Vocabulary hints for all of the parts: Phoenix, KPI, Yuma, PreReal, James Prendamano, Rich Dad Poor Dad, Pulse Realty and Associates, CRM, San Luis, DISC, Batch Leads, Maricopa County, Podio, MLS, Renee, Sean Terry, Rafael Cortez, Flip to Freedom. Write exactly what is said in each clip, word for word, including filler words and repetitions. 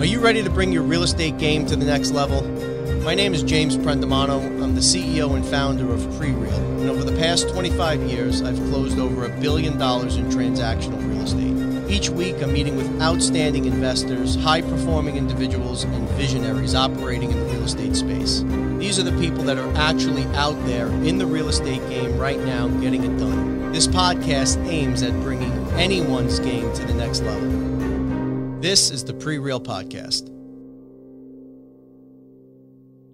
Are you ready to bring your real estate game to the next level? My name is James Prendamano. I'm the C E O and founder of PreReal, and over the past twenty-five years, I've closed over a billion dollars in transactional real estate. Each week, I'm meeting with outstanding investors, high-performing individuals, and visionaries operating in the real estate space. These are the people that are actually out there in the real estate game right now getting it done. This podcast aims at bringing anyone's game to the next level. This is the PreReal Podcast.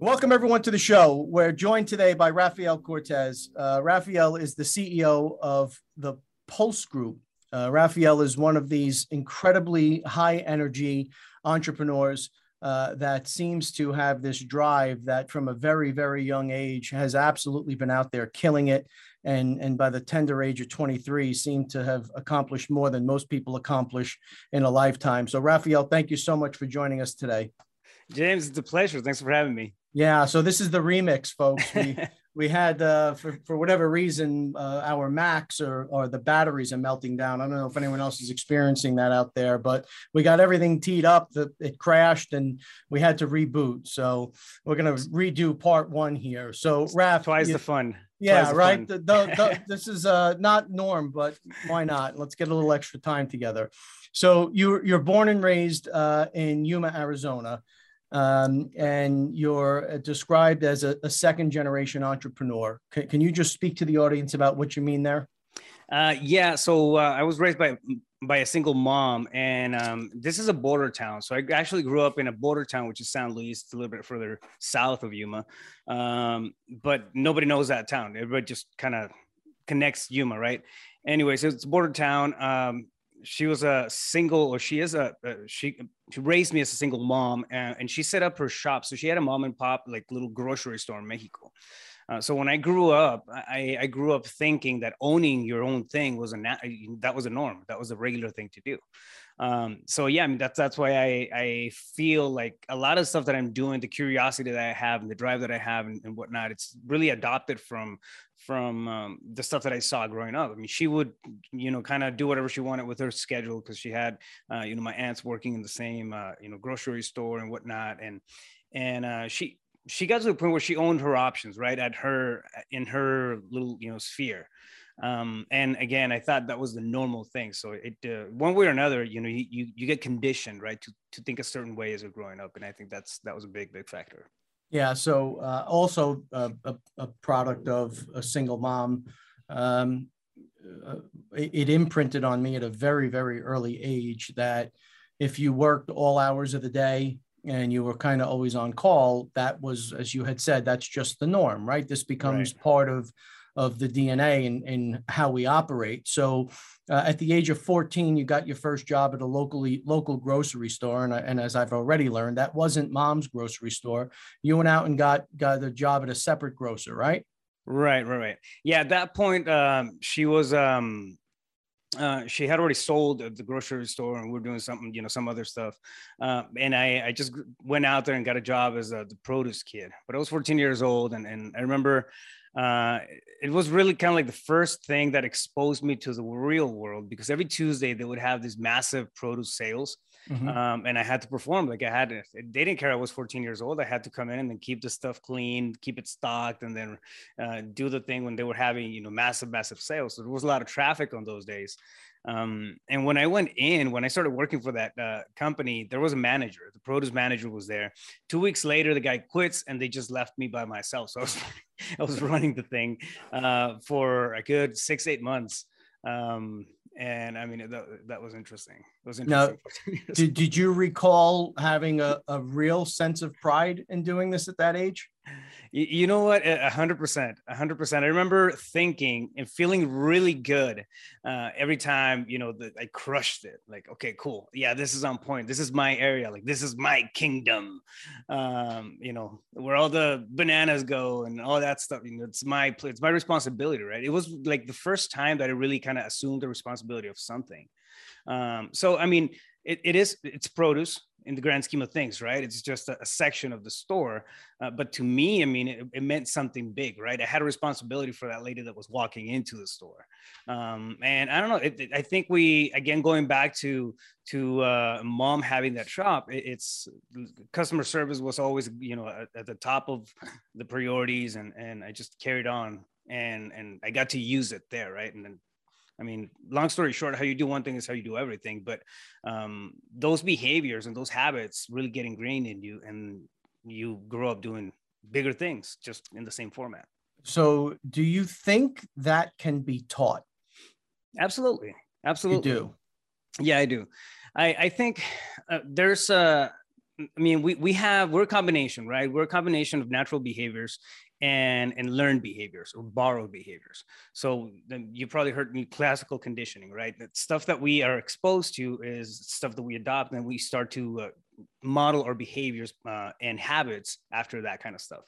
Welcome, everyone, to the show. We're joined today by Rafael Cortez. Uh, Rafael is the C E O of the Pulse Group. Uh, Rafael is one of these incredibly high-energy entrepreneurs uh, that seems to have this drive that from a very, very young age has absolutely been out there killing it, and, and by the tender age of twenty-three seemed to have accomplished more than most people accomplish in a lifetime. So, Rafael, thank you so much for joining us today. James, it's a pleasure. Thanks for having me. Yeah, so this is the remix, folks. We we had, uh, for, for whatever reason, uh, our Macs or, or the batteries are melting down. I don't know if anyone else is experiencing that out there, but we got everything teed up. The, it crashed, and we had to reboot. So we're going to redo part one here. So, Raf. Twice you, the fun. Yeah, Twice right? The fun. the, the, this is uh, not norm, but why not? Let's get a little extra time together. So you, you're born and raised uh, in Yuma, Arizona. Um, and you're described as a, a second generation entrepreneur. C- can you just speak to the audience about what you mean there? Uh, yeah. So uh, I was raised by, by a single mom, and um, this is a border town. So I actually grew up in a border town, which is San Luis, a little bit further south of Yuma. Um, but nobody knows that town. Everybody just kind of connects Yuma, right? Anyway, so it's a border town. Um, She was a single, or she is a, uh, she, she raised me as a single mom, and, and she set up her shop. So she had a mom and pop, like little grocery store in Mexico. Uh, so when I grew up, I, I grew up thinking that owning your own thing was a, that was a norm. That was a regular thing to do. Um, so yeah, I mean, that's, that's why I, I feel like a lot of stuff that I'm doing, the curiosity that I have and the drive that I have and, and whatnot, it's really adopted from, from, um, the stuff that I saw growing up. I mean, she would, you know, kind of do whatever she wanted with her schedule, cause she had, uh, you know, my aunts working in the same, uh, you know, grocery store and whatnot. And, and, uh, she, she got to the point where she owned her options, right? At her, in her little, you know, sphere. Um, and again, I thought that was the normal thing. So it, uh, one way or another, you know, you, you, you get conditioned, right, to, to think a certain way as you're growing up. And I think that's, that was a big, big factor. Yeah. So, uh, also, uh, a, a product of a single mom, um, uh, it, it imprinted on me at a very, very early age that if you worked all hours of the day, and you were kind of always on call, that was, as you had said, that's just the norm, right? This becomes right. part of, of the D N A and, and how we operate. So uh, at the age of fourteen, you got your first job at a locally local grocery store. And, and as I've already learned, that wasn't mom's grocery store. You went out and got, got a job at a separate grocer, right? Right, right, right. Yeah, at that point, um, she was... Um... Uh, she had already sold at the grocery store, and we were doing something, you know, some other stuff. Uh, and I, I just went out there and got a job as a, the produce kid. But I was fourteen years old, and, and I remember uh, it was really kind of like the first thing that exposed me to the real world, because every Tuesday they would have these massive produce sales. Mm-hmm. Um, and I had to perform. Like I had, to, they didn't care I was fourteen years old. I had to come in and then keep the stuff clean, keep it stocked, and then uh, do the thing when they were having, you know, massive, massive sales. So there was a lot of traffic on those days. Um, and when I went in, when I started working for that uh, company, there was a manager. The produce manager was there. Two weeks later, the guy quits, and they just left me by myself. So I was, I was running the thing uh, for a good six, eight months. Um, And I mean, that, that was interesting. It was interesting. Now, did, did you recall having a, a real sense of pride in doing this at that age? You, you know what? A hundred percent, a hundred percent. I remember thinking and feeling really good uh, every time, you know, that I crushed it. Like, okay, cool. Yeah, this is on point. This is my area. Like, this is my kingdom. Um, you know, where all the bananas go and all that stuff. You know, it's my, it's my responsibility, right? It was like the first time that I really kind of assumed the responsibility of something. Um, so, I mean, it, it is, it's produce. in the grand scheme of things, right? It's just a, a section of the store. Uh, but to me, I mean, it, it meant something big, right? I had a responsibility for that lady that was walking into the store. Um, and I don't know, it, it, I think we, again, going back to, to uh, mom having that shop, it, it's customer service was always, you know, at, at the top of the priorities, and, and I just carried on, and, and I got to use it there, right? And then, I mean, long story short, how you do one thing is how you do everything. But um, those behaviors and those habits really get ingrained in you, and you grow up doing bigger things just in the same format. So do you think that can be taught? Absolutely. Absolutely. You do? Yeah, I do. I, I think uh, there's a, I mean, we, we have, we're a combination, right? We're a combination of natural behaviors and and learned behaviors or borrowed behaviors. So then you probably heard me, classical conditioning, right? That stuff that we are exposed to is stuff that we adopt, and we start to uh, model our behaviors uh, and habits after that kind of stuff.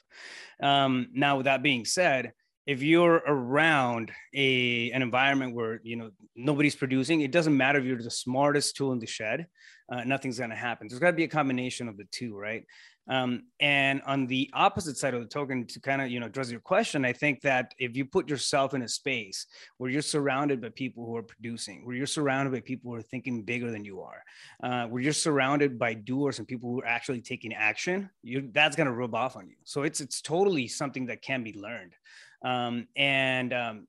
Um, now, with that being said, if you're around a, an environment where, you know, nobody's producing, it doesn't matter if you're the smartest tool in the shed, uh, nothing's going to happen. There's got to be a combination of the two, right? Um, and on the opposite side of the token, to kind of, you know, address your question, I think that if you put yourself in a space where you're surrounded by people who are producing, where you're surrounded by people who are thinking bigger than you are, uh, where you're surrounded by doers and people who are actually taking action, you, that's going to rub off on you. So it's, it's totally something that can be learned. Um, and, um,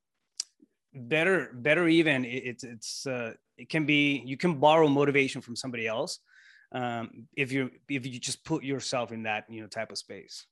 better, better even it, it's, it's, uh, it can be, you can borrow motivation from somebody else. Um, if you, if you just put yourself in that, you know, type of space.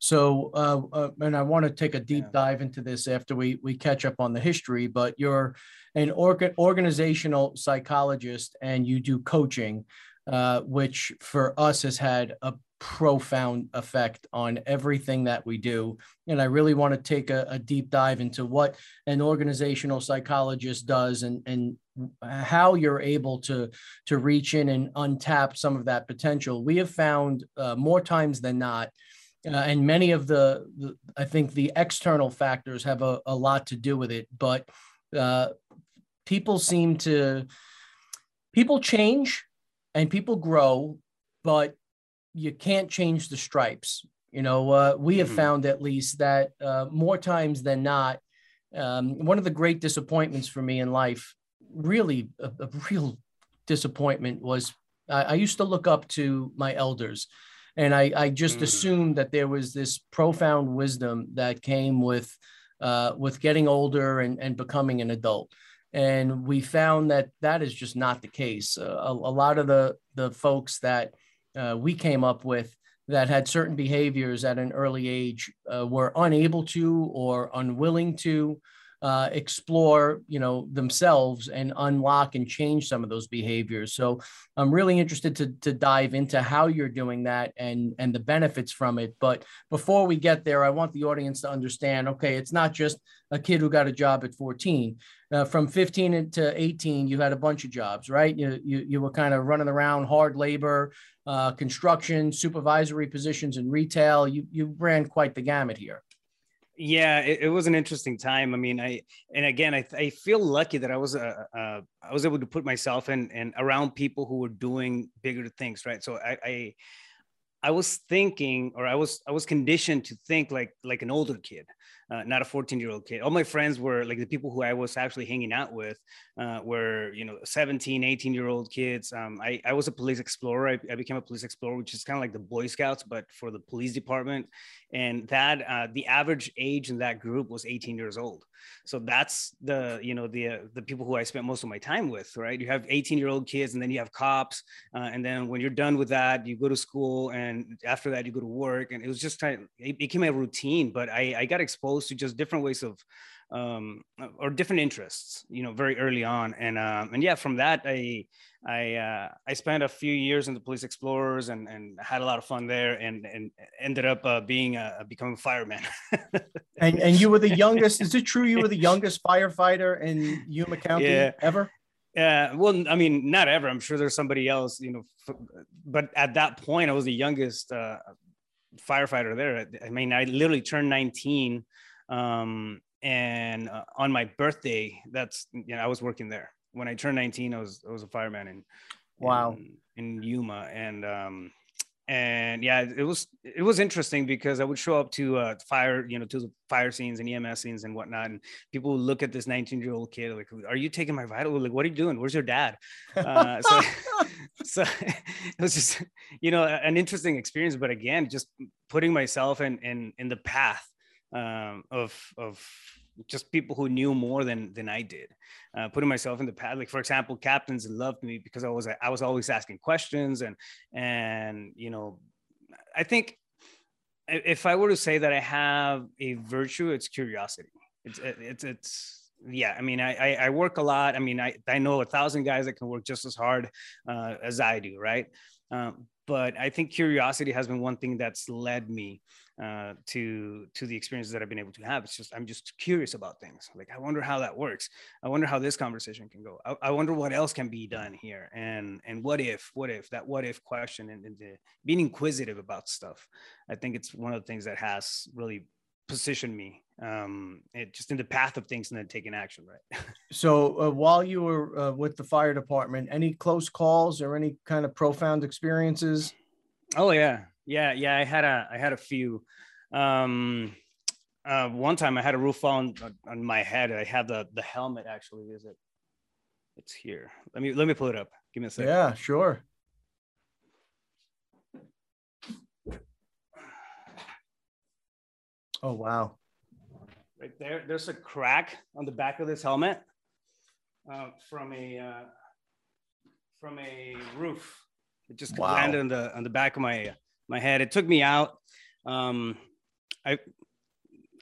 So, uh, uh and I want to take a deep yeah. dive into this after we, we catch up on the history, but you're an org- organizational psychologist, and you do coaching, uh, which for us has had a profound effect on everything that we do. And I really want to take a, a deep dive into what an organizational psychologist does, and, and how you're able to, to reach in and untap some of that potential. We have found uh, more times than not, uh, and many of the, the, I think the external factors have a, a lot to do with it, but uh, people seem to, people change and people grow, but you can't change the stripes. You know, uh, we have mm-hmm. found at least that uh, more times than not, um, one of the great disappointments for me in life, really a, a real disappointment, was I, I used to look up to my elders, and I, I just mm-hmm. assumed that there was this profound wisdom that came with, uh, with getting older and, and becoming an adult. And we found that that is just not the case. Uh, a, a lot of the, the folks that Uh, we came up with that had certain behaviors at an early age uh, were unable to or unwilling to uh, explore, you know, themselves and unlock and change some of those behaviors. So I'm really interested to, to dive into how you're doing that and, and the benefits from it. But before we get there, I want the audience to understand, okay, it's not just a kid who got a job at fourteen. Uh, from fifteen to eighteen, you had a bunch of jobs, right? You, you, you were kind of running around, hard labor, uh, construction, supervisory positions in retail. You, you ran quite the gamut here. Yeah, it, it was an interesting time. I mean, I, and again, I, I feel lucky that I was, uh, uh, I was able to put myself in and around people who were doing bigger things. Right. So I, I, I was thinking, or I was, I was conditioned to think like, like an older kid, uh, not a fourteen year old kid. All my friends were like the people who I was actually hanging out with, uh, were, you know, seventeen, eighteen year old kids. Um, I, I was a police explorer. I, I became a police explorer, which is kind of like the Boy Scouts, but for the police department. And that, uh, the average age in that group was eighteen years old. So that's the, you know, the, uh, the people who I spent most of my time with, right? You have eighteen year old kids, and then you have cops. Uh, and then when you're done with that, you go to school, and after that you go to work. And it was just kind of, it became a routine, but I, I got exposed to just different ways of, um, or different interests, you know, very early on. And, um, and yeah, from that, I, I, uh, I spent a few years in the police explorers, and, and had a lot of fun there, and, and ended up, uh, being, uh, becoming a fireman. and, and you were the youngest, is it true? You were the youngest firefighter in Yuma County yeah. ever? Yeah. Uh, well, I mean, not ever, I'm sure there's somebody else, you know, f- but at that point I was the youngest, uh, firefighter there. I mean, I literally turned nineteen, um, and uh, on my birthday, that's, you know, I was working there. When I turned nineteen, I was, I was a fireman. And wow. And in Yuma. And, um, and yeah, it was, it was interesting because I would show up to uh fire, you know, to the fire scenes and E M S scenes and whatnot. And people would look at this nineteen year old kid, like, are you taking my vital? Like, what are you doing? Where's your dad? Uh, so, so it was just, you know, an interesting experience, but again, just putting myself in, in, in the path, um, of, of, just people who knew more than, than I did, uh, putting myself in the pad. Like, for example, captains loved me because I was, I was always asking questions. And, and, you know, I think if I were to say that I have a virtue, it's curiosity. It's, it's, it's, yeah. I mean, I, I work a lot. I mean, I, I know a thousand guys that can work just as hard uh, as I do. Right. Um, but I think curiosity has been one thing that's led me uh, to, to the experiences that I've been able to have. It's just, I'm just curious about things. Like, I wonder how that works. I wonder how this conversation can go. I, I wonder what else can be done here. And, and what if, what if that, what if question and, and the, being inquisitive about stuff. I think it's one of the things that has really positioned me um, it, just in the path of things and then taking action. Right. So uh, while you were uh, with the fire department, any close calls or any kind of profound experiences? Oh yeah. Yeah. Yeah. I had a, I had a few, um, uh, one time I had a roof fall on, on my head. I had the, the helmet actually, is it, it's here. Let me, let me pull it up. Give me a second. Yeah, sure. Oh, wow. Right there. There's a crack on the back of this helmet uh, from a, uh, from a roof. It just wow. landed on the, on the back of my, my head. It took me out. Um, I,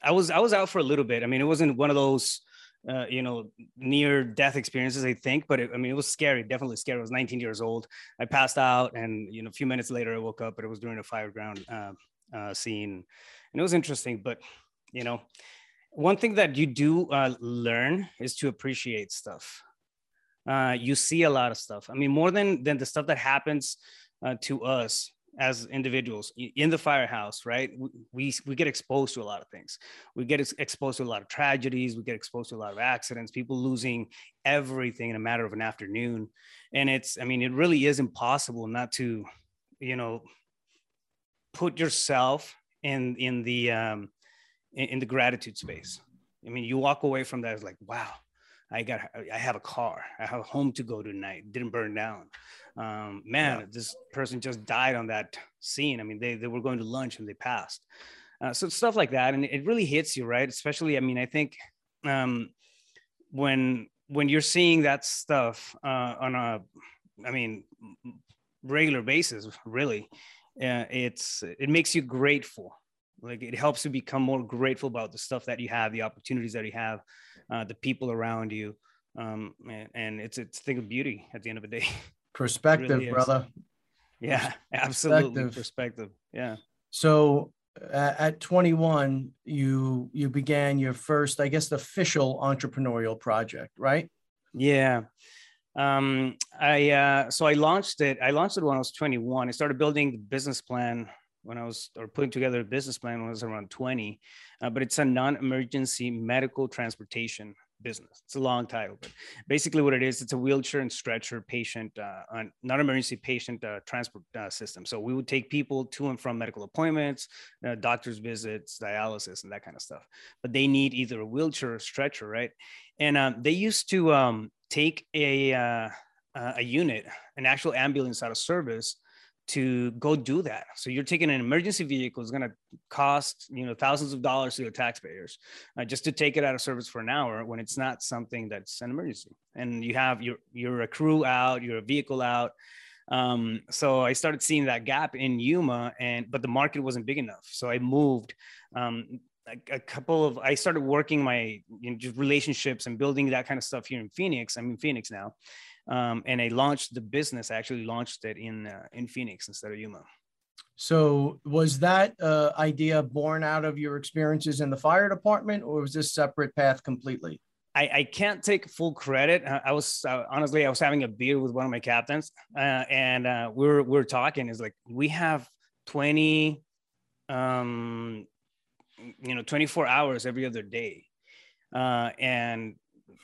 I was, I was out for a little bit. I mean, it wasn't one of those, uh, you know, near death experiences, I think, but it, I mean, it was scary. Definitely scary. I was nineteen years old. I passed out and, you know, a few minutes later I woke up, but it was during a fire ground, um, uh, uh, scene. And it was interesting, but, you know, one thing that you do uh, learn is to appreciate stuff. Uh, you see a lot of stuff. I mean, more than, than the stuff that happens uh, to us as individuals in the firehouse, right? We, we, we get exposed to a lot of things. We get ex exposed to a lot of tragedies. We get exposed to a lot of accidents, people losing everything in a matter of an afternoon. And it's, I mean, it really is impossible not to, you know, put yourself in, in the, um, in, in the gratitude space. I mean, you walk away from that as like, wow, I got, I have a car, I have a home to go to tonight. Didn't burn down. Um, man, yeah. This person just died on that scene. I mean, they, they were going to lunch and they passed. Uh, so stuff like that. And it really hits you, right? Especially, I mean, I think, um, when, when you're seeing that stuff, uh, on a, I mean, regular basis, really, uh, it's, it makes you grateful. Like, it helps you become more grateful about the stuff that you have, the opportunities that you have, uh, the people around you. Um, and, and it's, it's a thing of beauty at the end of the day. Perspective, really, brother. Yeah, absolutely. Perspective. Perspective. Yeah. So uh, at twenty-one, you, you began your first, I guess, official entrepreneurial project, right? Yeah. Um, I, uh, so I launched it. I launched it when I was twenty-one. I started building the business plan when I was, or putting together a business plan when I was around twenty, uh, but it's a non-emergency medical transportation business. It's a long title, but basically what it is, it's a wheelchair and stretcher patient, uh, non-emergency patient uh, transport uh, system. So we would take people to and from medical appointments, uh, doctor's visits, dialysis, and that kind of stuff. But they need either a wheelchair or stretcher, right? And um, they used to um, take a, uh, a unit, an actual ambulance out of service, to go do that. So you're taking an emergency vehicle, it's going to cost, you know, thousands of dollars to your taxpayers uh, just to take it out of service for an hour when it's not something that's an emergency. And you have your, your crew out, your vehicle out. Um, so I started seeing that gap in Yuma, and, but the market wasn't big enough. So I moved, um, a couple of, I started working my, you know, just relationships and building that kind of stuff here in Phoenix. I'm in Phoenix now. Um, and I launched the business. I actually launched it in, uh, in Phoenix instead of Yuma. So was that uh, idea born out of your experiences in the fire department, or was this separate path completely? I, I can't take full credit. I was, uh, honestly, I was having a beer with one of my captains uh, and uh, we were, we we're talking, is like, we have twenty, um, you know, twenty-four hours every other day. Uh, and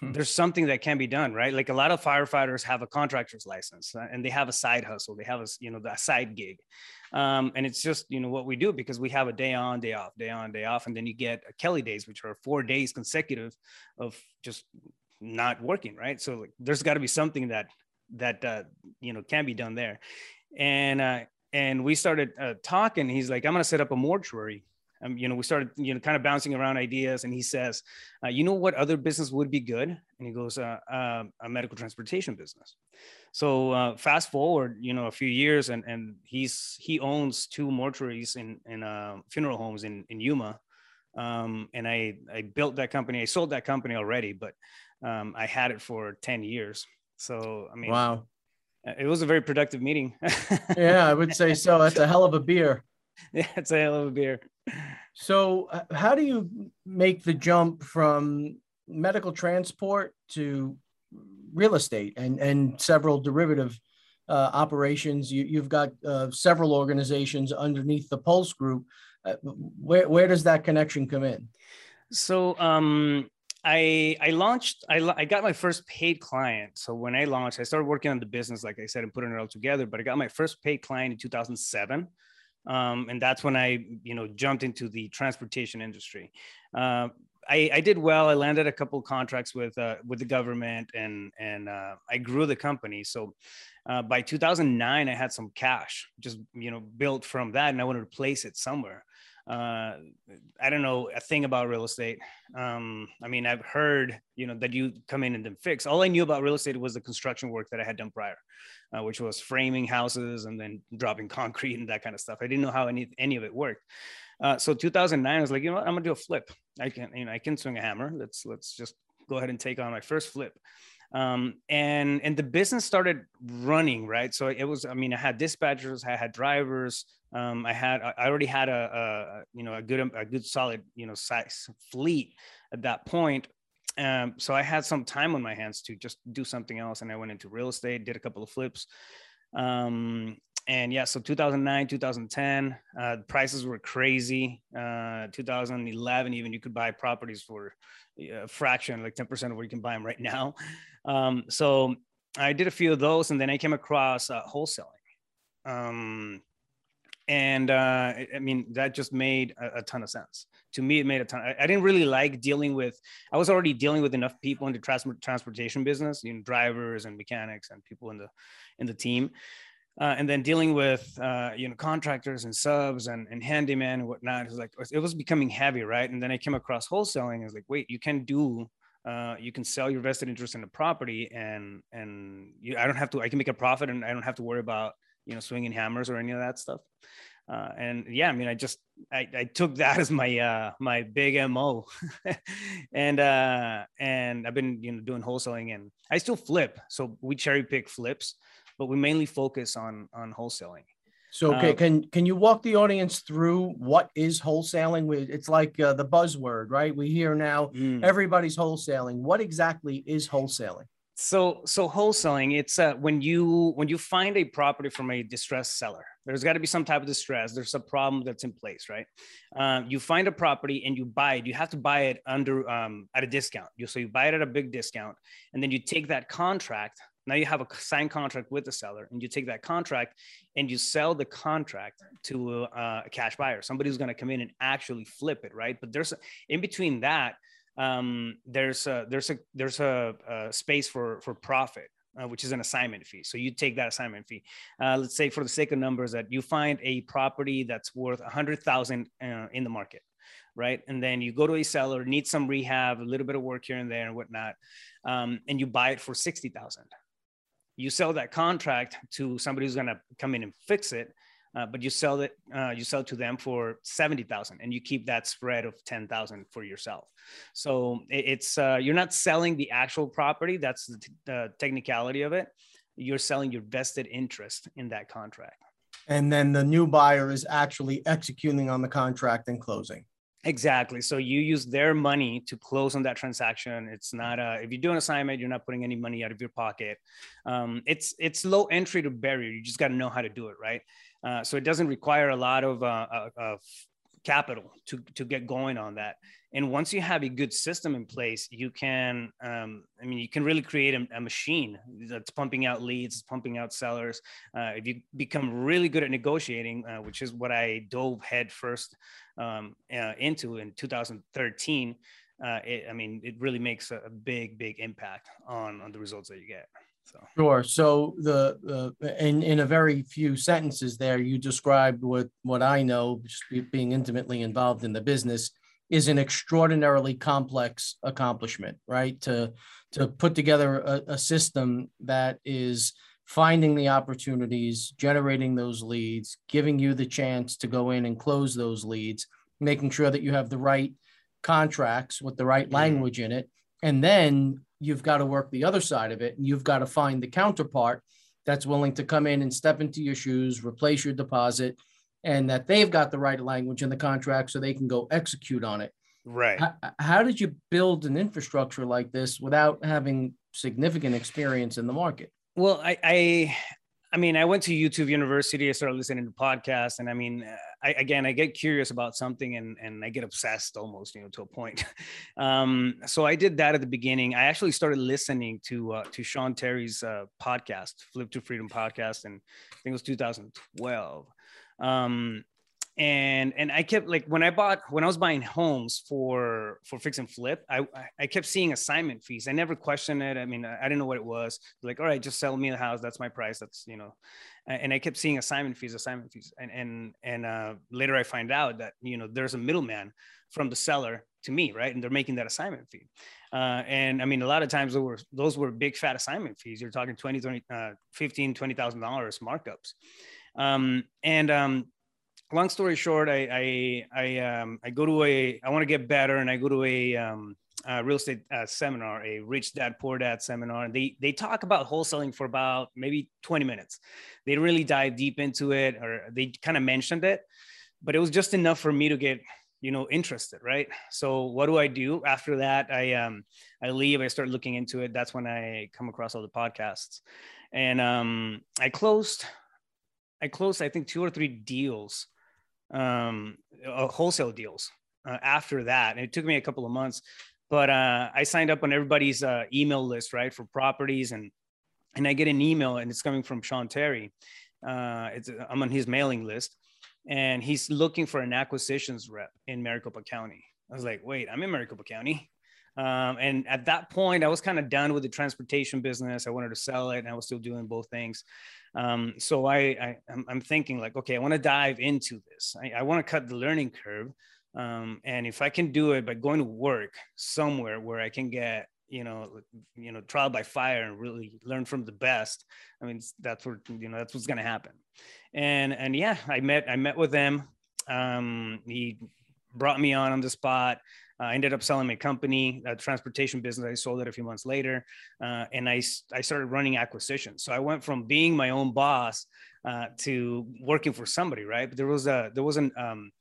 there's something that can be done, right? Like a lot of firefighters have a contractor's license and they have a side hustle. They have a, you know, the side gig. Um, and it's just, you know, what we do, because we have a day on, day off, day on, day off. And then you get Kelly days, which are four days consecutive of just not working, right? So like, there's gotta be something that, that, uh, you know, can be done there. And, uh, and we started uh, talking. He's like, I'm going to set up a mortuary. Um, you know, we started, you know, kind of bouncing around ideas. And he says, uh, you know what other business would be good? And he goes, uh, uh, a medical transportation business. So uh, fast forward, you know, a few years, and and he's he owns two mortuaries in, in uh, funeral homes in, in Yuma. Um, and I, I built that company. I sold that company already, but um, I had it for ten years. So, I mean, wow. It was a very productive meeting. Yeah, I would say so. That's a hell of a beer. Yeah, it's a hell of a beer. So uh, how do you make the jump from medical transport to real estate and, and several derivative uh, operations? You, you've got uh, several organizations underneath the Pulse Group. Uh, where, where does that connection come in? So um I, I launched, I, I got my first paid client. So when I launched, I started working on the business, like I said, and putting it all together, but I got my first paid client in two thousand seven. Um, and that's when I, you know, jumped into the transportation industry. Uh, I, I did well. I landed a couple of contracts with, uh, with the government, and, and uh, I grew the company. So uh, by two thousand nine, I had some cash just, you know, built from that, and I wanted to place it somewhere. Uh, I don't know a thing about real estate. Um, I mean, I've heard, you know, that you come in and then fix. All I knew about real estate was the construction work that I had done prior, uh, which was framing houses and then dropping concrete and that kind of stuff. I didn't know how any, any of it worked. Uh, so two thousand nine, I was like, you know what, I'm gonna do a flip. I can, you know, I can swing a hammer. Let's, let's just go ahead and take on my first flip. Um, and, and the business started running, right? So it was, I mean, I had dispatchers, I had drivers, um, I had, I already had a, a, you know, a good, a good solid, you know, size fleet at that point. Um, so I had some time on my hands to just do something else. And I went into real estate, did a couple of flips. Um, and yeah, so two thousand nine, two thousand ten, uh, the prices were crazy. Uh, two thousand eleven, even you could buy properties for a fraction, like ten percent of what you can buy them right now. Um, so I did a few of those, and then I came across uh, wholesaling. Um, and uh, I mean, that just made a, a ton of sense. To me, it made a ton. I, I didn't really like dealing with, I was already dealing with enough people in the trans transportation business, you know, drivers and mechanics and people in the, in the team. Uh, and then dealing with, uh, you know, contractors and subs and, and handyman and whatnot. It was like, it was becoming heavy, right? And then I came across wholesaling. I was like, wait, you can do, uh, you can sell your vested interest in a property, and, and you, I don't have to, I can make a profit, and I don't have to worry about, you know, swinging hammers or any of that stuff. Uh, and yeah, I mean, I just, I, I took that as my, uh, my big M O and, uh, and I've been, you know, doing wholesaling, and I still flip. So we cherry pick flips, but we mainly focus on, on wholesaling. So okay, um, can, can you walk the audience through what is wholesaling? It's like uh, the buzzword, right? We hear now, mm. everybody's wholesaling. What exactly is wholesaling? So, so wholesaling, it's uh, when you, when you find a property from a distressed seller, there's gotta be some type of distress. There's a problem that's in place, right? Uh, you find a property and you buy it. You have to buy it under, um, at a discount. You, so you buy it at a big discount, and then you take that contract. Now you have a signed contract with the seller, and you take that contract and you sell the contract to a, a cash buyer, somebody who's going to come in and actually flip it, right? But there's a, in between that, um, there's a, there's a there's a, a space for for profit, uh, which is an assignment fee. So you take that assignment fee. Uh, let's say for the sake of numbers that you find a property that's worth a hundred thousand uh, in the market, right? And then you go to a seller, need some rehab, a little bit of work here and there and whatnot, um, and you buy it for sixty thousand. You sell that contract to somebody who's going to come in and fix it, uh, but you sell it, uh, you sell it to them for seventy thousand, and you keep that spread of ten thousand for yourself. So it's, uh, you're not selling the actual property. That's the, the technicality of it. You're selling your vested interest in that contract. And then the new buyer is actually executing on the contract and closing. Exactly. So you use their money to close on that transaction. It's not a, if you do an assignment, you're not putting any money out of your pocket. Um, it's, it's low entry to barrier. You just got to know how to do it, right? Uh, so it doesn't require a lot of, uh, of capital to, to get going on that. And once you have a good system in place, you can, um, I mean, you can really create a, a machine that's pumping out leads, pumping out sellers. Uh, if you become really good at negotiating, uh, which is what I dove head first um, uh, into in two thousand thirteen, uh, it, I mean, it really makes a, a big, big impact on, on the results that you get. So. Sure. So the, the in, in a very few sentences there, you described what, what I know, just being intimately involved in the business, is an extraordinarily complex accomplishment, right? To, to put together a, a system that is finding the opportunities, generating those leads, giving you the chance to go in and close those leads, making sure that you have the right contracts with the right language in it, and then you've got to work the other side of it, and you've got to find the counterpart that's willing to come in and step into your shoes, replace your deposit, and that they've got the right language in the contract so they can go execute on it. Right. How, how did you build an infrastructure like this without having significant experience in the market? Well, I, I, I mean, I went to YouTube University. I started listening to podcasts, and I mean, I, again, I get curious about something, and and I get obsessed almost, you know, to a point. Um, so I did that at the beginning. I actually started listening to uh, to Sean Terry's uh, podcast, Flip to Freedom podcast, and I think it was two thousand twelve. Um, and, and I kept like, when I bought, when I was buying homes for, for fix and flip, I, I kept seeing assignment fees. I never questioned it. I mean, I, I didn't know what it was. Like, all right, just sell me the house. That's my price. That's, you know, and I kept seeing assignment fees, assignment fees. And, and, and, uh, later I find out that, you know, there's a middleman from the seller to me, right? And they're making that assignment fee. Uh, and I mean, a lot of times those were, those were big fat assignment fees. You're talking twenty, twenty, uh, fifteen, twenty thousand dollars markups. Um, and, um, long story short, I, I, I, um, I go to a, I want to get better. And I go to a, um, a real estate uh, seminar, a Rich Dad, Poor Dad seminar. And they, they talk about wholesaling for about maybe twenty minutes. They really dive deep into it, or they kind of mentioned it, but it was just enough for me to get, you know, interested. Right. So what do I do after that? I, um, I leave, I start looking into it. That's when I come across all the podcasts, and, um, I closed, I closed, I think two or three deals, um, uh, wholesale deals uh, after that. And it took me a couple of months, but uh, I signed up on everybody's uh, email list, right, for properties. And, and I get an email, and it's coming from Sean Terry. Uh, it's, I'm on his mailing list, and he's looking for an acquisitions rep in Maricopa County. I was like, wait, I'm in Maricopa County. Um, and at that point, I was kind of done with the transportation business. I wanted to sell it, and I was still doing both things. Um, so I, I, I'm thinking like, okay, I want to dive into this. I, I want to cut the learning curve. Um, and if I can do it by going to work somewhere where I can get, you know, you know, trial by fire and really learn from the best, I mean, that's what, you know, that's what's going to happen. And, and yeah, I met, I met with them. Um, he brought me on on the spot. I ended up selling my company, a transportation business. I sold it a few months later, uh, and I, I started running acquisitions. So I went from being my own boss uh, to working for somebody, right? But there was a there wasn't um,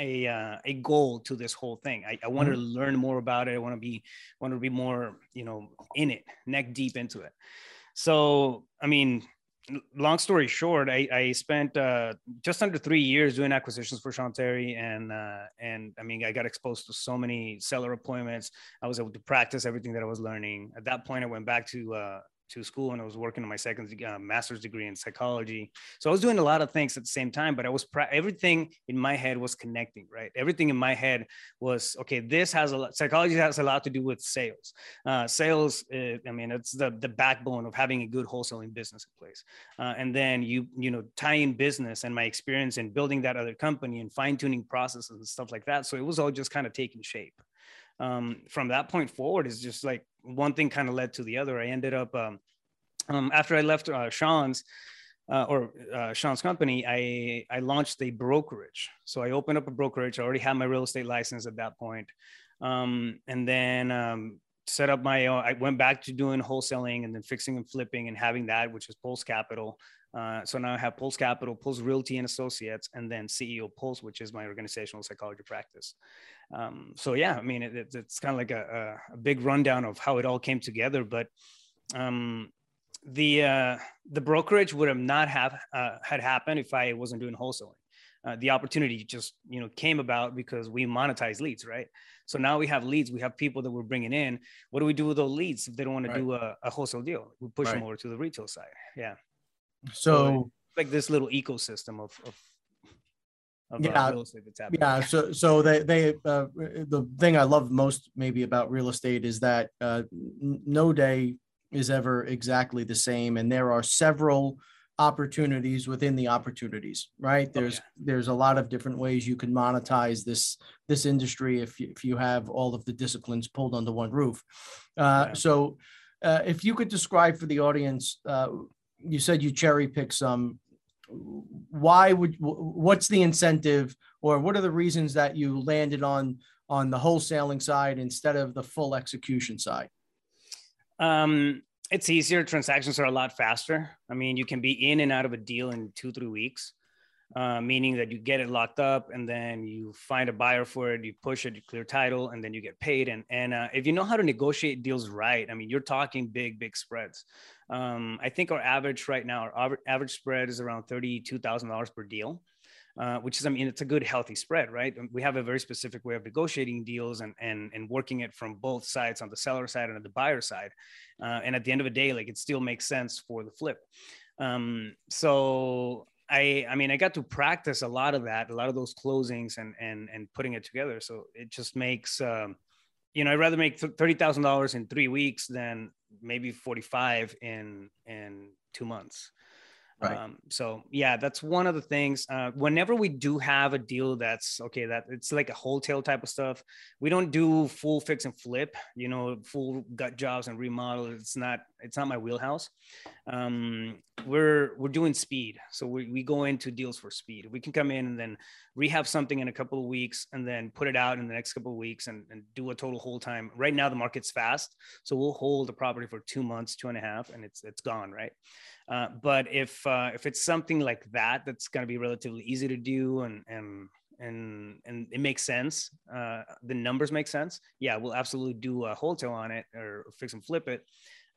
a uh, a goal to this whole thing. I, I wanted to learn more about it. I want to be want to be more, you know, in it, neck deep into it. So I mean, long story short, I, I spent uh, just under three years doing acquisitions for Sean Terry. And, uh, and I mean, I got exposed to so many seller appointments. I was able to practice everything that I was learning. At that point, I went back to, uh, to school, and I was working on my second uh, master's degree in psychology. So I was doing a lot of things at the same time, but I was, pra- everything in my head was connecting, right? Everything in my head was, okay, this has a lot, psychology has a lot to do with sales. Uh, sales, uh, I mean, it's the, the backbone of having a good wholesaling business in place. Uh, and then you, you know, tie in business and my experience in building that other company and fine tuning processes and stuff like that. So it was all just kind of taking shape. Um, from that point forward, it's just like one thing kind of led to the other. I ended up, um, um, after I left uh, Sean's uh, or uh, Sean's company, I, I launched a brokerage. So I opened up a brokerage. I already had my real estate license at that point. Um, and then um, set up my, uh, I went back to doing wholesaling and then fixing and flipping and having that, which is Pulse Capital. Uh, so now I have Pulse Capital, Pulse Realty and Associates, and then C E O Pulse, which is my organizational psychology practice. Um, so yeah, I mean, it, it, it's kind of like a, a big rundown of how it all came together. But um, the uh, the brokerage would have not have uh, had happened if I wasn't doing wholesaling. uh, the opportunity just, you know, came about because we monetize leads, right? So now we have leads, we have people that we're bringing in. What do we do with those leads if they don't want right. to do a, a wholesale deal? We push right. them over to the retail side. Yeah. So, so like this little ecosystem of, of, of yeah, uh, real estate that's happening. Yeah. So, so they, they, uh, the thing I love most maybe about real estate is that uh, no day is ever exactly the same. And there are several opportunities within the opportunities, right? There's, oh, yeah. there's a lot of different ways you can monetize this, this industry if you, if you have all of the disciplines pulled under one roof. Uh, yeah. So uh, if you could describe for the audience, uh, you said you cherry pick some, why would, what's the incentive or what are the reasons that you landed on, on the wholesaling side instead of the full execution side? Um, it's easier. Transactions are a lot faster. I mean, you can be in and out of a deal in two, three weeks, uh, meaning that you get it locked up and then you find a buyer for it, you push it, you clear title, and then you get paid. And, and, uh, if you know how to negotiate deals, right. I mean, you're talking big, big spreads. Um, I think our average right now, our average spread is around thirty-two thousand dollars per deal. Uh, which is, I mean, it's a good, healthy spread, right? We have a very specific way of negotiating deals and and and working it from both sides, on the seller side and on the buyer side. Uh, and at the end of the day, like, it still makes sense for the flip. Um, so I, I mean, I got to practice a lot of that, a lot of those closings and and and putting it together. So it just makes, um, you know, I'd rather make thirty thousand dollars in three weeks than maybe forty-five in in two months. Right. Um, so yeah, that's one of the things, uh, whenever we do have a deal, that's okay. That it's like a wholesale type of stuff. We don't do full fix and flip, you know, full gut jobs and remodel. It's not, it's not my wheelhouse. Um, we're, we're doing speed. So we, we go into deals for speed. We can come in and then rehab something in a couple of weeks and then put it out in the next couple of weeks and, and do a total hold time. Right now, the market's fast. So we'll hold the property for two months, two and a half, and it's, it's gone. Right. Uh, but if, uh, if it's something like that, that's going to be relatively easy to do. And, and, and, and it makes sense. Uh, the numbers make sense. Yeah. We'll absolutely do a wholesale on it or fix and flip it,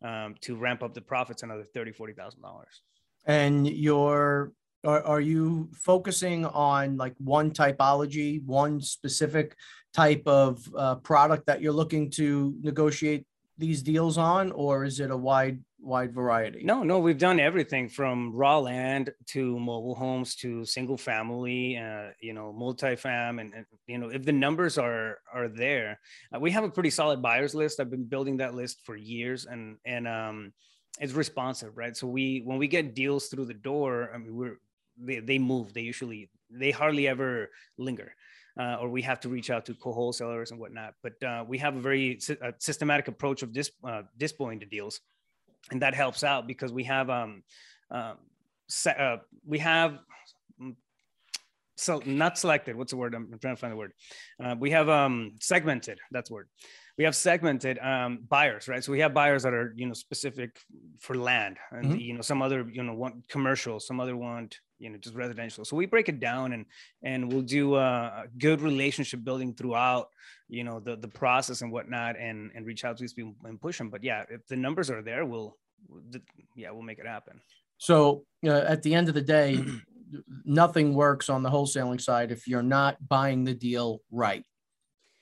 um, to ramp up the profits another thirty thousand dollars, forty thousand dollars. And you're, are, are you focusing on like one typology, one specific type of uh, product that you're looking to negotiate these deals on, or is it a wide, wide variety? No, no, we've done everything from raw land to mobile homes, to single family, uh, you know, multifam. And, and, you know, if the numbers are, are there, uh, we have a pretty solid buyers list. I've been building that list for years, and, and, um, it's responsive, right? So we, when we get deals through the door, I mean, we're, they, they move, they usually, they hardly ever linger. Uh, or we have to reach out to co-wholesalers and whatnot. But uh, we have a very sy- a systematic approach of dis- uh, dispoing the deals. And that helps out because we have, um, uh, se- uh, we have, so not selected, what's the word? I'm trying to find the word. Uh, we have um, segmented, that's the word. We have segmented um, buyers, right? So we have buyers that are, you know, specific for land and, mm-hmm. you know, some other, you know, want commercial, some other want, you know, just residential. So we break it down and, and we'll do a good relationship building throughout, you know, the, the process and whatnot, and, and reach out to these people and push them. But yeah, if the numbers are there, we'll, yeah, we'll make it happen. So uh, at the end of the day, nothing works on the wholesaling side if you're not buying the deal right.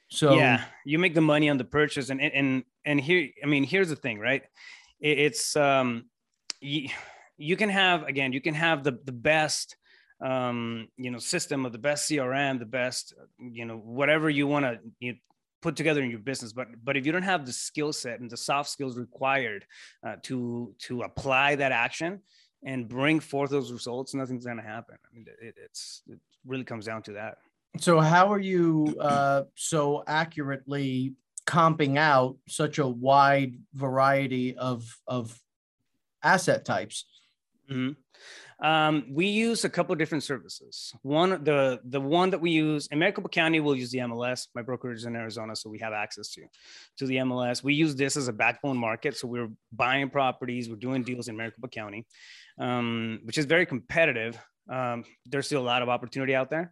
So yeah, you make the money on the purchase, and, and, and here, I mean, here's the thing, right? It's, um, you, you can have, again, you can have the, the best, um, you know, system, or the best C R M, the best, you know, whatever you want to, you know, put together in your business. But, but if you don't have the skill set and the soft skills required, uh, to, to apply that action and bring forth those results, nothing's going to happen. I mean, it, it's, it really comes down to that. So how are you uh, so accurately comping out such a wide variety of of asset types? Mm-hmm. Um, we use a couple of different services. One, the the one that we use in Maricopa County, we'll use the M L S. My brokerage is in Arizona, so we have access to to the M L S. We use this as a backbone market, so we're buying properties, we're doing deals in Maricopa County, um, which is very competitive. Um, there's still a lot of opportunity out there.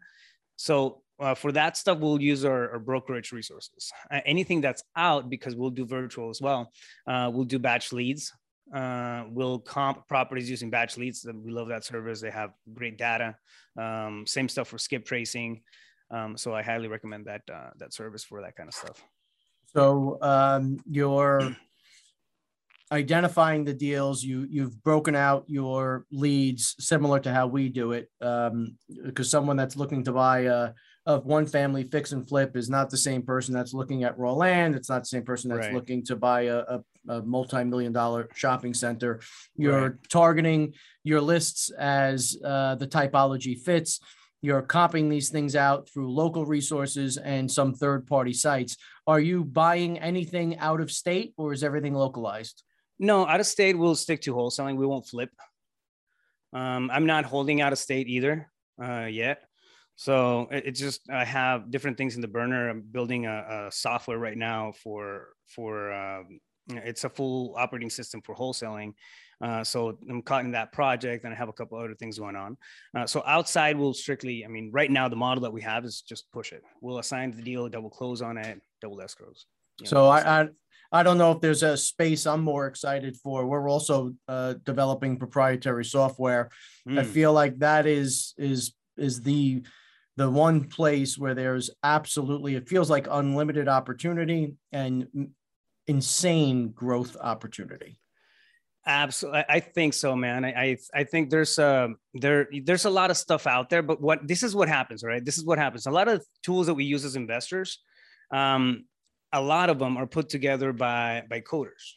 So uh, for that stuff, we'll use our, our brokerage resources. Uh, anything that's out, because we'll do virtual as well, uh, we'll do batch leads. uh, will comp properties using Batch Leads. We love that service. They have great data. Um, same stuff for skip tracing. Um, so I highly recommend that uh, that service for that kind of stuff. So um, you're identifying the deals. You you've broken out your leads similar to how we do it, um, because someone that's looking to buy a of one family fix and flip is not the same person that's looking at raw land. It's not the same person that's right. looking to buy a, a, a multi-million dollar shopping center. You're right. targeting your lists as uh, the typology fits. You're copying these things out through local resources and some third-party sites. Are you buying anything out of state, or is everything localized? No, out of state, we'll stick to wholesaling. We won't flip. Um, I'm not holding out of state either uh, yet. So it's just, I have different things in the burner. I'm building a, a software right now for, for um, it's a full operating system for wholesaling. Uh, so I'm caught in that project, and I have a couple other things going on. Uh, so outside will strictly, I mean, right now the model that we have is just push it. We'll assign the deal, double close on it, double escrows. You know, so I, I, I don't know if there's a space I'm more excited for. We're also uh, developing proprietary software. Mm. I feel like that is, is, is the, the one place where there's absolutely, it feels like unlimited opportunity and insane growth opportunity. Absolutely. I think so, man. I, I, I think there's a, there, there's a lot of stuff out there, but what, this is what happens, right? This is what happens. A lot of tools that we use as investors, um, a lot of them are put together by, by coders,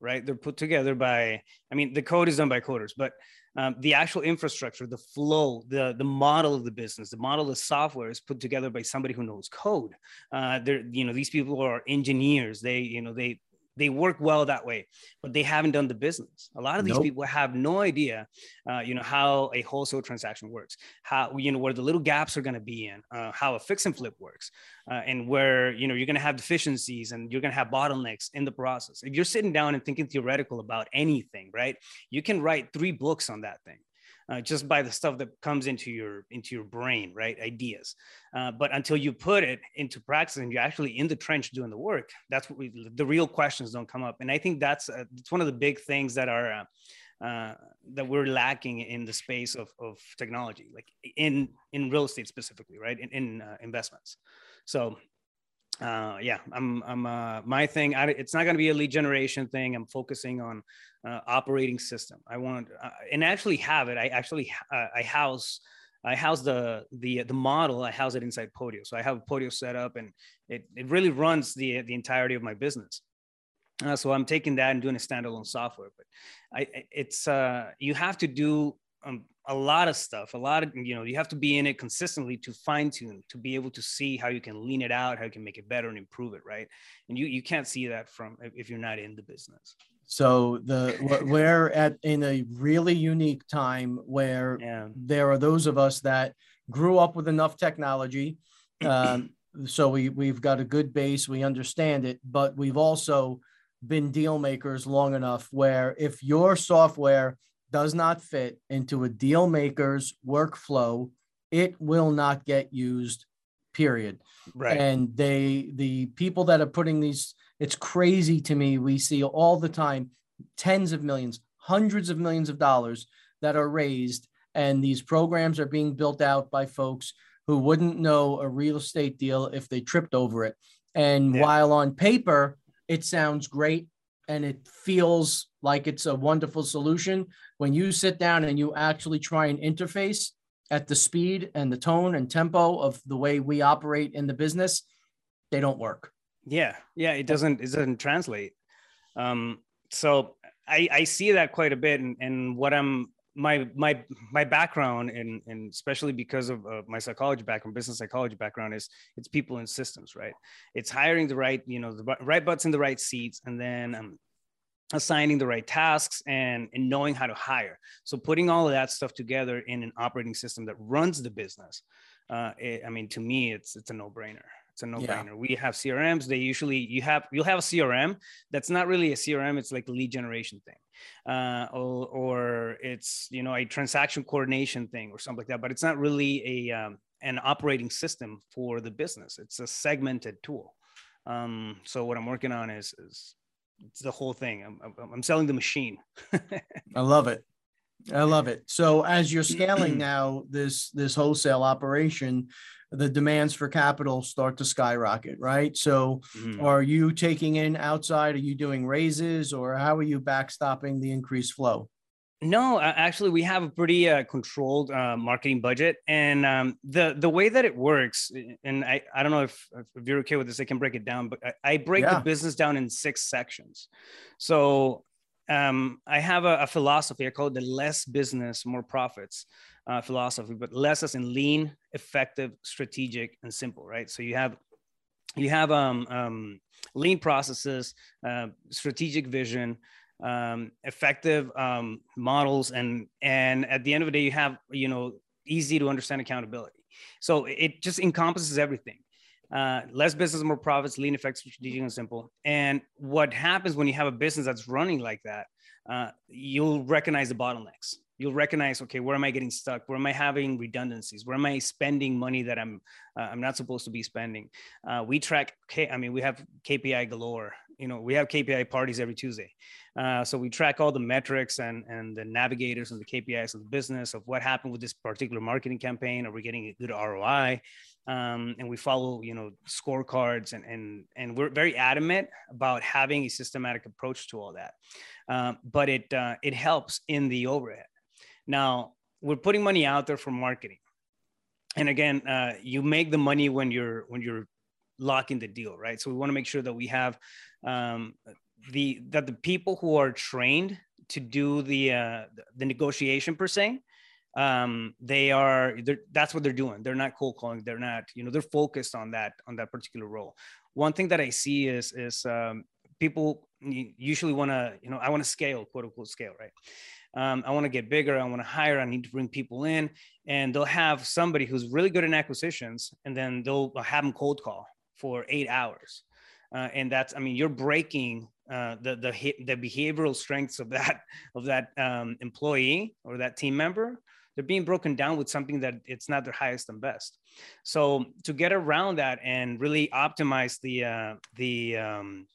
right? They're put together by, I mean, the code is done by coders, but Um, the actual infrastructure, the flow, the, the model of the business, the model of software is put together by somebody who knows code. Uh, they're, you know, these people are engineers. They, you know, they, they work well that way, but they haven't done the business. A lot of these nope. people have no idea, uh, you know, how a wholesale transaction works, how, you know, where the little gaps are going to be in, uh, how a fix and flip works, uh, and where, you know, you're going to have deficiencies and you're going to have bottlenecks in the process. If you're sitting down and thinking theoretical about anything, right, you can write three books on that thing. Uh, just by the stuff that comes into your into your brain, right? Ideas. Uh, but until you put it into practice and you're actually in the trench doing the work, that's what we, the real questions don't come up. And I think that's uh, it's one of the big things that are uh, uh, that we're lacking in the space of of technology, like in in real estate specifically, right? In, in uh, investments. So uh, yeah, I'm I'm uh, my thing. I, it's not going to be a lead generation thing. I'm focusing on. Uh, operating system. I want uh, and actually have it. I actually uh, I house I house the the the model. I house it inside Podio. So I have a Podio set up, and it it really runs the the entirety of my business. Uh, so I'm taking that and doing a standalone software. But I it's uh, you have to do um, a lot of stuff. A lot of you know you have to be in it consistently to fine tune, to be able to see how you can lean it out, how you can make it better and improve it. Right, and you you can't see that from if you're not in the business. So the we're at in a really unique time where yeah. there are those of us that grew up with enough technology. Um, so we, we've got a good base. We understand it, but we've also been deal makers long enough where if your software does not fit into a deal maker's workflow, it will not get used, period. Right. And they the people that are putting these it's crazy to me. We see all the time, tens of millions, hundreds of millions of dollars that are raised. And these programs are being built out by folks who wouldn't know a real estate deal if they tripped over it. And yeah. while on paper, it sounds great and it feels like it's a wonderful solution, when you sit down and you actually try and interface at the speed and the tone and tempo of the way we operate in the business, they don't work. Yeah. Yeah. It doesn't, it doesn't translate. Um, so I, I see that quite a bit, and, and what I'm, my, my, my background, and, and especially because of uh, my psychology background, business psychology background, is it's people and systems, right? It's hiring the right, you know, the right butts in the right seats, and then um, assigning the right tasks and, and knowing how to hire. So putting all of that stuff together in an operating system that runs the business. Uh, it, I mean, to me, it's, it's a no-brainer. It's a no-brainer. Yeah. We have C R Ms. They usually, you have, you'll have a C R M. That's not really a C R M. It's like a lead generation thing, uh, or, or it's, you know, a transaction coordination thing or something like that, but it's not really a, um, an operating system for the business. It's a segmented tool. Um, so what I'm working on is, is it's the whole thing. I'm, I'm, I'm selling the machine. I love it. I love it. So as you're scaling now, this, this wholesale operation, the demands for capital start to skyrocket, right? So mm. are you taking in outside? Are you doing raises, or how are you backstopping the increased flow? No, actually, we have a pretty uh, controlled uh, marketing budget. And um, the the way that it works, and I, I don't know if, if you're okay with this, I can break it down, but I, I break yeah. the business down in six sections. So um, I have a, a philosophy, I call it the less business, more profits uh, philosophy, but less as in lean, effective, strategic, and simple, right? So you have you have um, um, lean processes, uh, strategic vision, um, effective, um, models. And, and at the end of the day, you have, you know, easy to understand accountability. So it just encompasses everything, uh, less business, more profits, lean, effective, strategic, and simple. And what happens when you have a business that's running like that, uh, you'll recognize the bottlenecks. You'll recognize, okay, where am I getting stuck? Where am I having redundancies? Where am I spending money that I'm uh, I'm not supposed to be spending? Uh, we track, K- I mean, we have K P I galore. You know, we have K P I parties every Tuesday. Uh, so we track all the metrics and, and the navigators and the K P Is of the business of what happened with this particular marketing campaign. Are we getting a good R O I? Um, and we follow, you know, scorecards and, and, and we're very adamant about having a systematic approach to all that. Um, but it, uh, it helps in the overhead. Now, we're putting money out there for marketing. And again, uh, you make the money when you're, when you're locking the deal, right? So we want to make sure that we have um, the, that the people who are trained to do the, uh, the negotiation per se, um, they are, that's what they're doing. They're not cold calling. They're not, you know, they're focused on that, on that particular role. One thing that I see is, is um, people usually want to, you know, I want to scale, quote unquote scale, right? Um, I want to get bigger. I want to hire. I need to bring people in, and they'll have somebody who's really good in acquisitions, and then they'll have them cold call for eight hours. Uh, and that's, I mean, you're breaking uh, the, the, the behavioral strengths of that, of that um, employee or that team member. They're being broken down with something that it's not their highest and best. So to get around that and really optimize the, uh, the, um,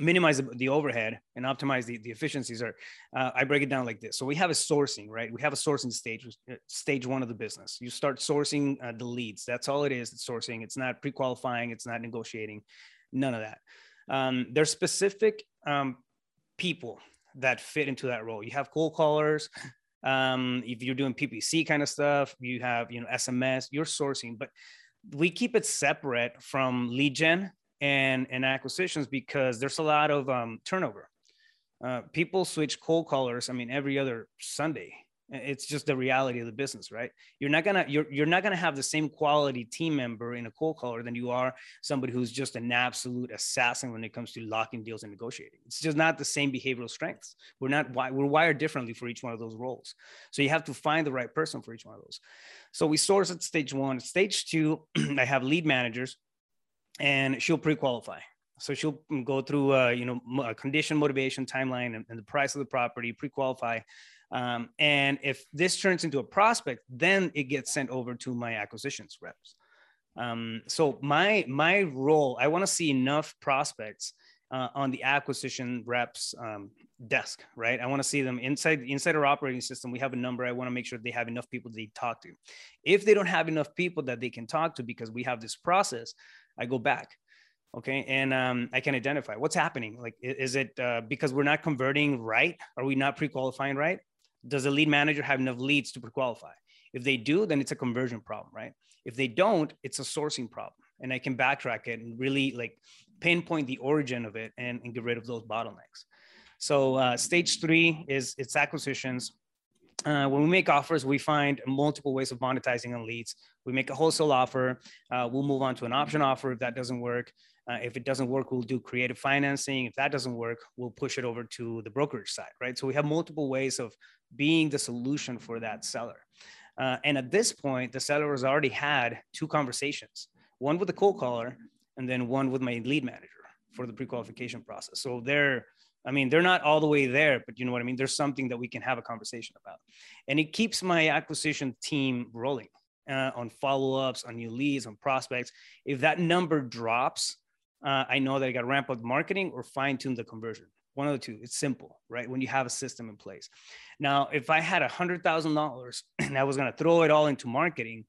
minimize the overhead and optimize the, the efficiencies are, uh, I break it down like this. So we have a sourcing, right? We have a sourcing stage, stage one of the business. You start sourcing uh, the leads. That's all it is. It's sourcing. It's not pre-qualifying. It's not negotiating. None of that. Um, there's specific um, people that fit into that role. You have cold callers. Um, if you're doing P P C kind of stuff, you have, you know, S M S, you're sourcing, but we keep it separate from lead gen and, and acquisitions because there's a lot of um, turnover. Uh, people switch cold callers. I mean, every other Sunday, it's just the reality of the business, right? You're not gonna you're you're not gonna have the same quality team member in a cold caller than you are somebody who's just an absolute assassin when it comes to locking deals and negotiating. It's just not the same behavioral strengths. We're not we're wired differently for each one of those roles. So you have to find the right person for each one of those. So we source at stage one. At stage two, I have lead managers. And she'll pre-qualify. So she'll go through, uh, you know, a condition, motivation, timeline, and, and the price of the property, pre-qualify. Um, and if this turns into a prospect, then it gets sent over to my acquisitions reps. Um, so my, my role, I want to see enough prospects uh, on the acquisition reps um, desk, right? I want to see them inside, inside our operating system. We have a number. I want to make sure they have enough people they talk to. If they don't have enough people that they can talk to, because we have this process, I go back. Okay. And um, I can identify what's happening. Like, is it uh, because we're not converting right? Are we not pre-qualifying right? Does the lead manager have enough leads to pre-qualify? If they do, then it's a conversion problem, right? If they don't, it's a sourcing problem. And I can backtrack it and really like pinpoint the origin of it and, and get rid of those bottlenecks. So uh, stage three is it's acquisitions. Uh, when we make offers, we find multiple ways of monetizing on leads. We make a wholesale offer. Uh, we'll move on to an option offer if that doesn't work. Uh, if it doesn't work, we'll do creative financing. If that doesn't work, we'll push it over to the brokerage side, right? So we have multiple ways of being the solution for that seller. Uh, and at this point, the seller has already had two conversations, one with the cold caller and then one with my lead manager for the pre-qualification process. So they're I mean, they're not all the way there, but you know what I mean? There's something that we can have a conversation about. And it keeps my acquisition team rolling uh, on follow-ups, on new leads, on prospects. If that number drops, uh, I know that I got to ramp up marketing or fine tune the conversion. One of the two. It's simple, right? When you have a system in place. Now, if I had a hundred thousand dollars and I was going to throw it all into marketing,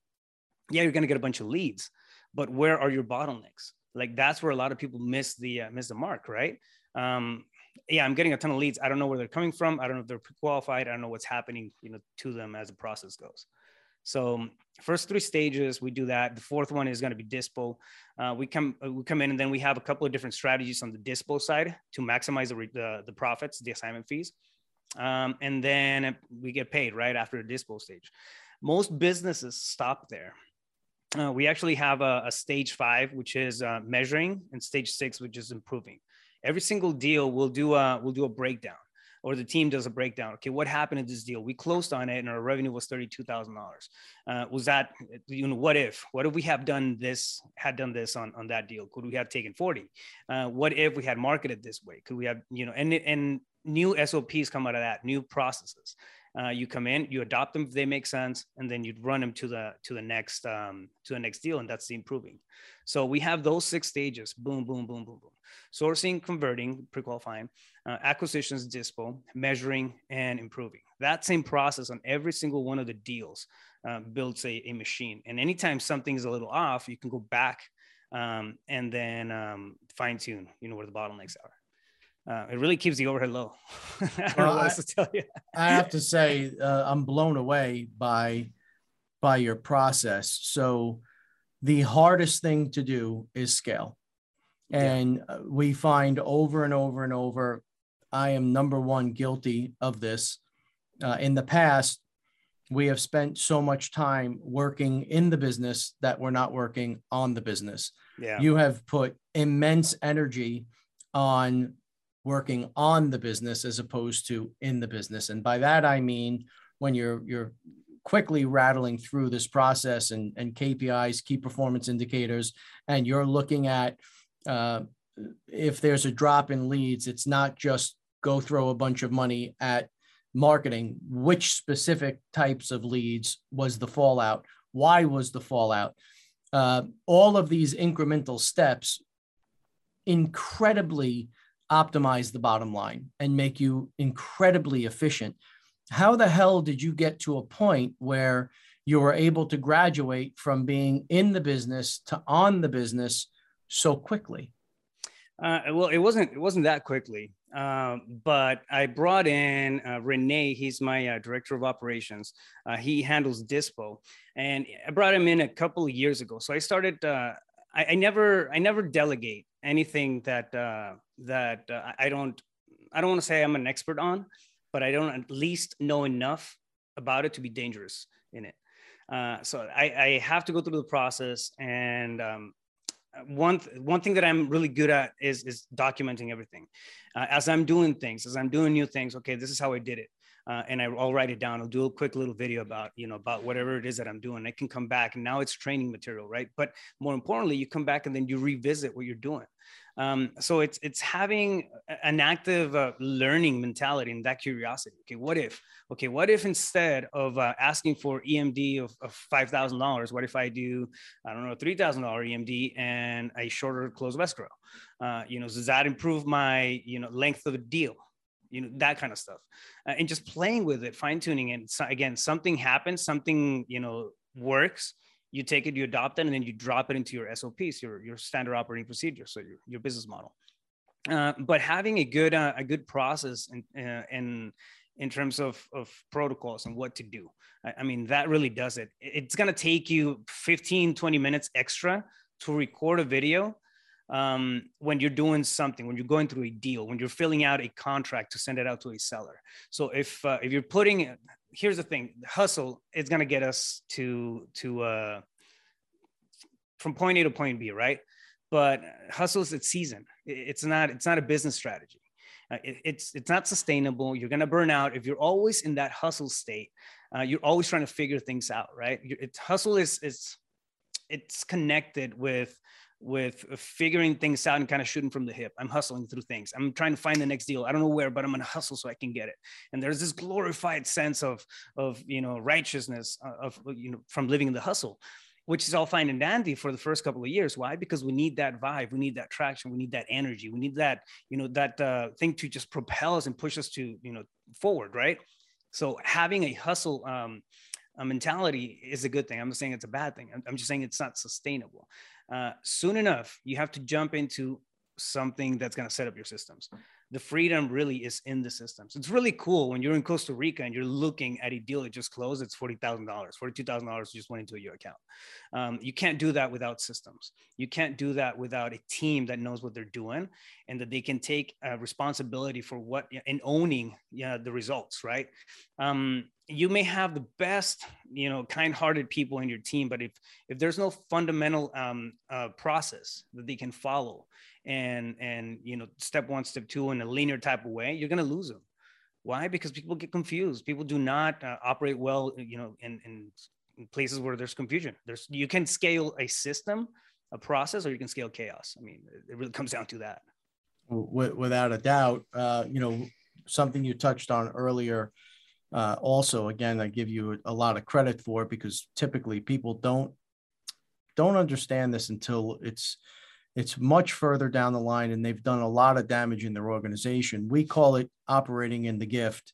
yeah, you're going to get a bunch of leads, but where are your bottlenecks? Like that's where a lot of people miss the, uh, miss the mark, right? Um, yeah, I'm getting a ton of leads. I don't know where they're coming from. I don't know if they're pre-qualified. I don't know what's happening, you know, to them as the process goes. So first three stages, we do that. The fourth one is going to be dispo. Uh, we come we come in and then we have a couple of different strategies on the dispo side to maximize the, the, the profits, the assignment fees. Um, and then we get paid right after the dispo stage. Most businesses stop there. Uh, we actually have a, a stage five, which is uh, measuring, and stage six, which is improving. Every single deal we'll do a, we'll do a breakdown, or the team does a breakdown. Okay, what happened in this deal? We closed on it and our revenue was thirty-two thousand dollars. Uh, was that, you know, what if, what if we have done this, had done this on, on that deal? Could we have taken forty? Uh, what if we had marketed this way? Could we have, you know, and, and new S O Ps come out of that, new processes. Uh, you come in, you adopt them if they make sense, and then you'd run them to the to the next um, to the next deal, and that's the improving. So we have those six stages: boom, boom, boom, boom, boom. Sourcing, converting, pre-qualifying, uh, acquisitions, dispo, measuring, and improving. That same process on every single one of the deals uh, builds a, a machine. And anytime something is a little off, you can go back um, and then um, fine tune. You know where the bottlenecks are. Uh, it really keeps the overhead low. I don't well, know what else to tell you. I have to say, uh, I'm blown away by, by your process. So the hardest thing to do is scale. And yeah. we find over and over and over, I am number one guilty of this. Uh, in the past, we have spent so much time working in the business that we're not working on the business. Yeah. You have put immense energy on working on the business as opposed to in the business. And by that, I mean, when you're, you're quickly rattling through this process and, and K P Is, key performance indicators, and you're looking at uh, if there's a drop in leads, it's not just go throw a bunch of money at marketing, which specific types of leads was the fallout? Why was the fallout? Uh, all of these incremental steps incredibly optimize the bottom line and make you incredibly efficient. How the hell did you get to a point where you were able to graduate from being in the business to on the business so quickly? Uh, well, it wasn't it wasn't that quickly, um, but I brought in uh, Renee. He's my uh, director of operations. Uh, he handles dispo, and I brought him in a couple of years ago. So I started. Uh, I, I never I never delegate anything that uh, that uh, I don't, I don't want to say I'm an expert on, but I don't at least know enough about it to be dangerous in it. Uh, so I, I have to go through the process. And um, one, th- one thing that I'm really good at is, is documenting everything. Uh, as I'm doing things, as I'm doing new things, okay, this is how I did it. Uh, and I, I'll write it down. I'll do a quick little video about, you know, about whatever it is that I'm doing. I can come back and now it's training material, right? But more importantly, you come back and then you revisit what you're doing. Um, so it's it's having an active uh, learning mentality and that curiosity. Okay, what if? Okay, what if instead of uh, asking for E M D of, of five thousand dollars, what if I do, I don't know, three thousand dollars E M D and a shorter close of escrow? Uh, you know, does that improve my, you know, length of a deal? You know, that kind of stuff, uh, and just playing with it, fine tuning it. So again, something happens, something, you know, works, you take it, you adopt it, and then you drop it into your S O Ps, your, your standard operating procedure. So your, your business model, uh, but having a good, uh, a good process and, uh, and in terms of, of protocols and what to do. I, I mean, that really does it. It's going to take you fifteen, twenty minutes extra to record a video. Um, when you're doing something, when you're going through a deal, when you're filling out a contract to send it out to a seller. So if, uh, if you're putting, here's the thing, hustle is going to get us to, to, uh, from point A to point B, right? But hustle is its season. It's not, it's not a business strategy. Uh, it, it's, it's not sustainable. You're going to burn out. If you're always in that hustle state, uh, you're always trying to figure things out, right? It's hustle is, it's, it's connected with, with figuring things out and kind of shooting from the hip. I'm hustling through things. I'm trying to find the next deal. I don't know where, but I'm going to hustle so I can get it. And there's this glorified sense of, of, you know, righteousness of, you know, from living in the hustle. which is all fine and dandy for the first couple of years. Why? Because we need that vibe. We need that traction. We need that energy. We need that, you know, that uh, thing to just propel us and push us to, you know, forward. Right. So having a hustle um, a mentality is a good thing. I'm not saying it's a bad thing. I'm, I'm just saying it's not sustainable. Uh, soon enough, you have to jump into something that's going to set up your systems. The freedom really is in the systems. It's really cool when you're in Costa Rica and you're looking at a deal that just closed. It's forty thousand dollars, forty-two thousand dollars just went into your account. Um, you can't do that without systems. You can't do that without a team that knows what they're doing and that they can take uh, responsibility for what and owning you know, the results, right? Um, you may have the best, you know, kind-hearted people in your team, but if if there's no fundamental um, uh, process that they can follow, and and you know, step one, step two, in a linear type of way, you're going to lose them. Why? Because people get confused. People do not uh, operate well, you know, in, in places where there's confusion. There's you can scale a system, a process, or you can scale chaos. I mean, it really comes down to that. Without a doubt, uh, you know, something you touched on earlier. Uh, also, again, I give you a lot of credit for it because typically people don't don't understand this until it's it's much further down the line and they've done a lot of damage in their organization. We call it operating in the gift.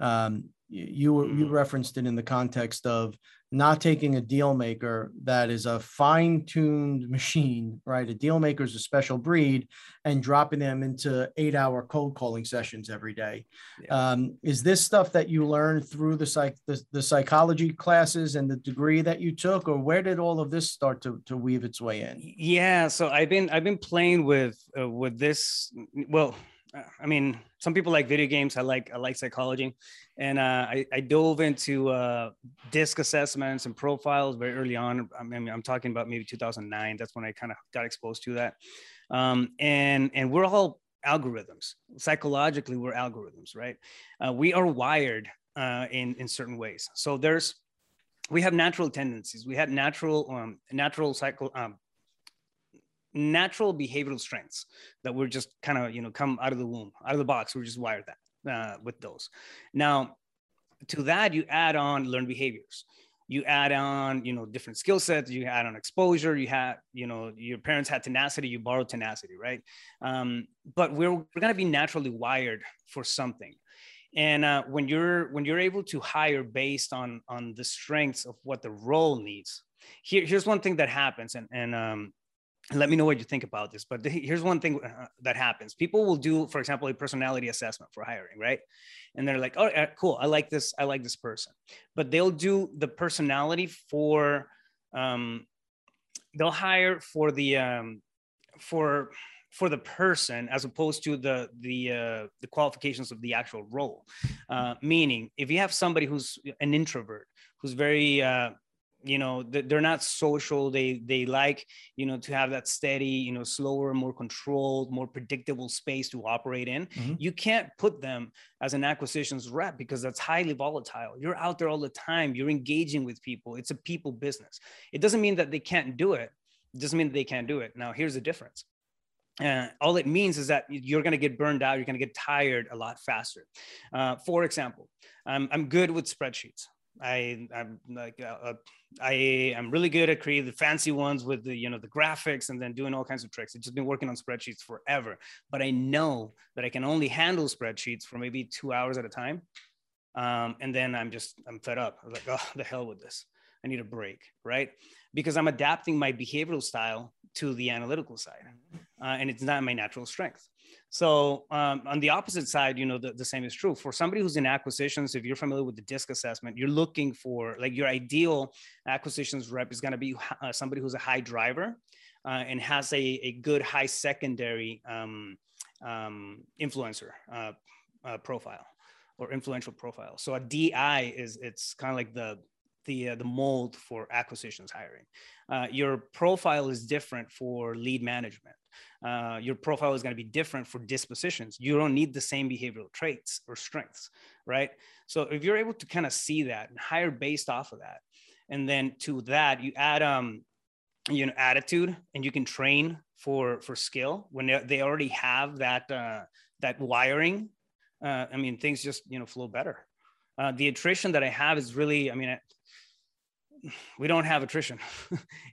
Um, you, you referenced it in the context of not taking a deal maker that is a fine-tuned machine, right? A deal maker is a special breed, and dropping them into eight-hour cold calling sessions every day. Yeah. Um, is this stuff that you learned through the, psych the, the psychology classes and the degree that you took, or where did all of this start to, to weave its way in? Yeah, so I've been I've been playing with uh, with this. Well, I mean, some people like video games. I like I like psychology, and uh, I, I dove into uh, DISC assessments and profiles very early on. I mean, I'm talking about maybe two thousand nine. That's when I kind of got exposed to that. Um, and and we're all algorithms. Psychologically, we're algorithms, right? Uh, we are wired uh, in in certain ways. So there's we have natural tendencies. We had natural um, natural cycle. Um, natural behavioral strengths that we're just kind of, you know, come out of the womb, out of the box. We're just wired that uh, with those. Now, to that, you add on learned behaviors. You add on, you know, different skill sets. You add on exposure. You had, you know, your parents had tenacity. You borrowed tenacity, right? Um, but we're, we're going to be naturally wired for something. And uh, when you're when you're able to hire based on on the strengths of what the role needs, here, here's one thing that happens, and and um, let me know what you think about this, but here's one thing that happens. People will do, for example, a personality assessment for hiring, right? And they're like, oh, cool. I like this. I like this person, but they'll do the personality for, um, they'll hire for the, um, for, for the person as opposed to the, the, uh, the qualifications of the actual role. Uh, meaning if you have somebody who's an introvert, who's very, uh, you know, they're not social. They, they like, you know, to have that steady, you know, slower, more controlled, more predictable space to operate in. Mm-hmm. You can't put them as an acquisitions rep because that's highly volatile. You're out there all the time. You're engaging with people. It's a people business. It doesn't mean that they can't do it. It doesn't mean that they can't do it. Now, here's the difference. Uh, all it means is that you're going to get burned out. You're going to get tired a lot faster. Uh, for example, um, I'm good with spreadsheets. I I'm like uh, I am really good at creating the fancy ones with the, you know, the graphics and then doing all kinds of tricks. I've just been working on spreadsheets forever, but I know that I can only handle spreadsheets for maybe two hours at a time, um, and then I'm just I'm fed up. I was like, oh, the hell with this. I need a break, right? Because I'm adapting my behavioral style to the analytical side, uh, and it's not my natural strength. So um, on the opposite side, you know, the, the same is true. For somebody who's in acquisitions, if you're familiar with the DISC assessment, you're looking for, like, your ideal acquisitions rep is going to be uh, somebody who's a high driver uh, and has a, a good high secondary um, um, influencer uh, uh, profile or influential profile. So a D I is, it's kind of like the the uh, the mold for acquisitions hiring. Uh, your profile is different for lead management. Uh, your profile is going to be different for dispositions. You don't need the same behavioral traits or strengths, right? So if you're able to kind of see that and hire based off of that, and then to that you add um you know attitude, and you can train for for skill when they, they already have that uh, that wiring. Uh, I mean, things just you know flow better. Uh, the attrition that I have is really, I mean. I, we don't have attrition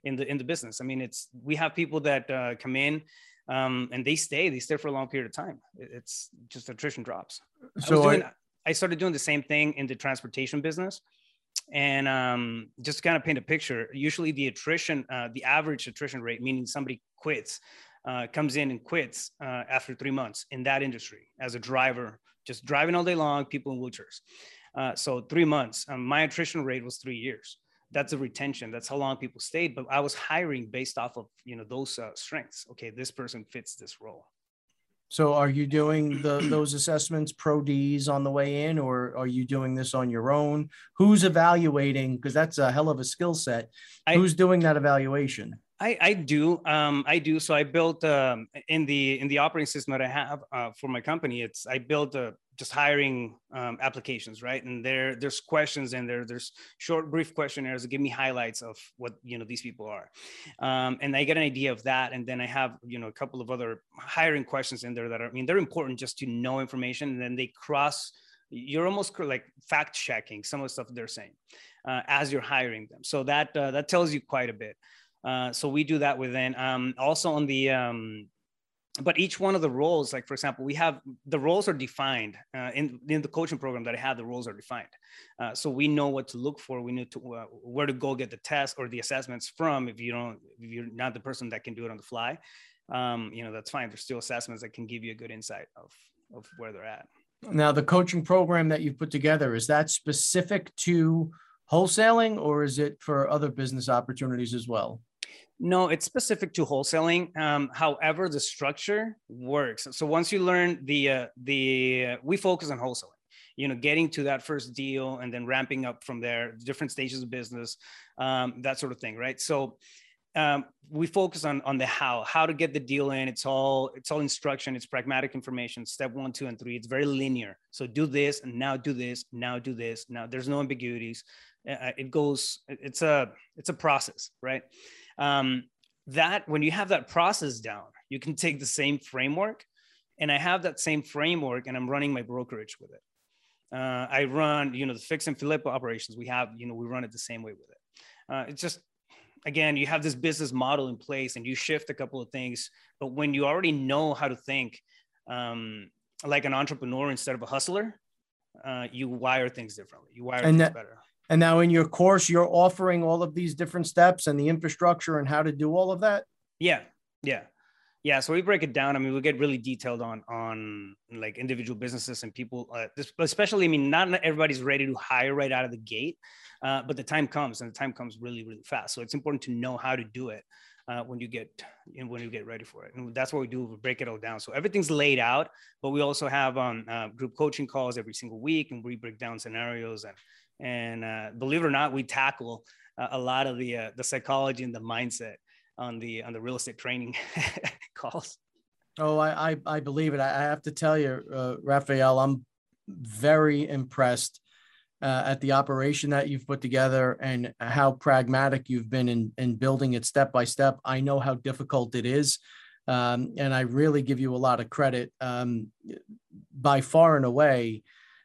in the in the business. I mean, it's we have people that uh, come in um, and they stay. They stay for a long period of time. It's just attrition drops. So I, doing, I, I started doing the same thing in the transportation business, and um, just to kind of paint a picture. Usually, the attrition, uh, the average attrition rate, meaning somebody quits, uh, comes in and quits uh, after three months in that industry as a driver, just driving all day long, people in wheelchairs. Uh, so three months, um, my attrition rate was three years. That's a retention. That's how long people stayed. But I was hiring based off of, you know, those uh, strengths. Okay, this person fits this role. So are you doing the, those assessments, pro D's on the way in, or are you doing this on your own? Who's evaluating? Because that's a hell of a skill set. Who's doing that evaluation? I, I do. Um, I do. So I built um, in the in the operating system that I have uh, for my company. It's I built a, just hiring um, applications, right? And there there's questions and there there's short brief questionnaires that give me highlights of what you know these people are, um, and I get an idea of that. And then I have you know a couple of other hiring questions in there that are I mean they're important just to know information. And then they cross. You're almost like fact checking some of the stuff they're saying uh, as you're hiring them. So that uh, that tells you quite a bit. Uh, so we do that within, um, also on the, um, but each one of the roles, like, for example, we have, the roles are defined, uh, in, in the coaching program that I have, the roles are defined. Uh, so we know what to look for. We know to, uh, where to go get the test or the assessments from, if you don't, if you're not the person that can do it on the fly, um, you know, that's fine. There's still assessments that can give you a good insight of, of where they're at. Now, the coaching program that you've put together, is that specific to wholesaling, or is it for other business opportunities as well? No, it's specific to wholesaling. Um, however, the structure works. So once you learn the, uh, the uh, we focus on wholesaling, you know, getting to that first deal and then ramping up from there, different stages of business, um, that sort of thing, right? So um, we focus on on the how, how to get the deal in. It's all, it's all instruction. It's pragmatic information, step one, two, and three. It's very linear. So do this, and now do this, now do this. Now there's no ambiguities. It goes, it's a, it's a process, right? Um, that when you have that process down, you can take the same framework, and I have that same framework, and I'm running my brokerage with it. Uh, I run, you know, the Fix and Flip operations we have, you know, we run it the same way with it. Uh, it's just, again, you have this business model in place and you shift a couple of things, but when you already know how to think, um, like an entrepreneur instead of a hustler, uh, you wire things differently. You wire and things that- better. And now in your course, you're offering all of these different steps and the infrastructure and how to do all of that? Yeah, yeah, yeah. So we break it down. I mean, we get really detailed on on like individual businesses and people, uh, especially, I mean, not everybody's ready to hire right out of the gate, uh, but the time comes, and the time comes really, really fast. So it's important to know how to do it uh, when you get you know, when you get ready for it. And that's what we do. We break it all down. So everything's laid out, but we also have um, uh, group coaching calls every single week, and we break down scenarios and And uh, believe it or not, we tackle uh, a lot of the uh, the psychology and the mindset on the on the real estate training calls. Oh, I, I I believe it. I have to tell you, uh, Rafael, I'm very impressed uh, at the operation that you've put together and how pragmatic you've been in in building it step by step. I know how difficult it is, um, and I really give you a lot of credit um, by far and away.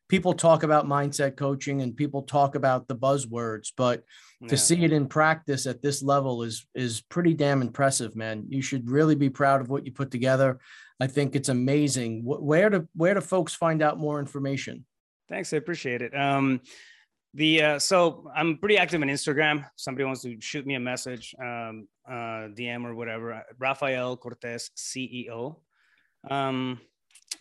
People talk about mindset coaching and people talk about the buzzwords, but yeah. to see it in practice at this level is, is pretty damn impressive, man. You should really be proud of what you put together. I think it's amazing. Where do, where do folks find out more information? Thanks. I appreciate it. Um, the, uh, so I'm pretty active on Instagram. Somebody wants to shoot me a message, um, uh, D M or whatever, Rafael Cortez, C E O. Um,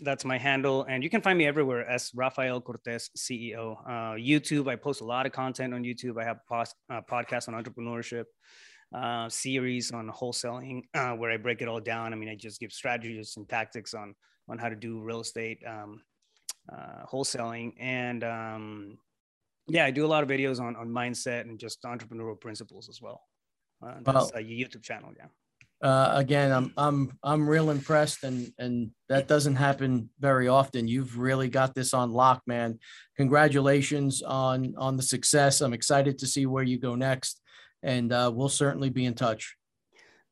That's my handle. And you can find me everywhere as Rafael Cortez, C E O. Uh, YouTube, I post a lot of content on YouTube. I have a post, uh, podcast on entrepreneurship, uh, series on wholesaling, uh, where I break it all down. I mean, I just give strategies and tactics on, on how to do real estate um, uh, wholesaling. And um, yeah, I do a lot of videos on, on mindset and just entrepreneurial principles as well. Uh, that's a YouTube channel, yeah. Uh, again, I'm I'm I'm real impressed, and and that doesn't happen very often. You've really got this on lock, man. Congratulations on on the success. I'm excited to see where you go next, and uh, we'll certainly be in touch.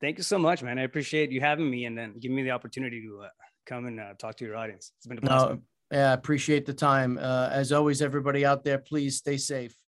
Thank you so much, man. I appreciate you having me, and then giving me the opportunity to uh, come and uh, talk to your audience. It's been a pleasure. No, yeah, I appreciate the time. Uh, as always, everybody out there, please stay safe.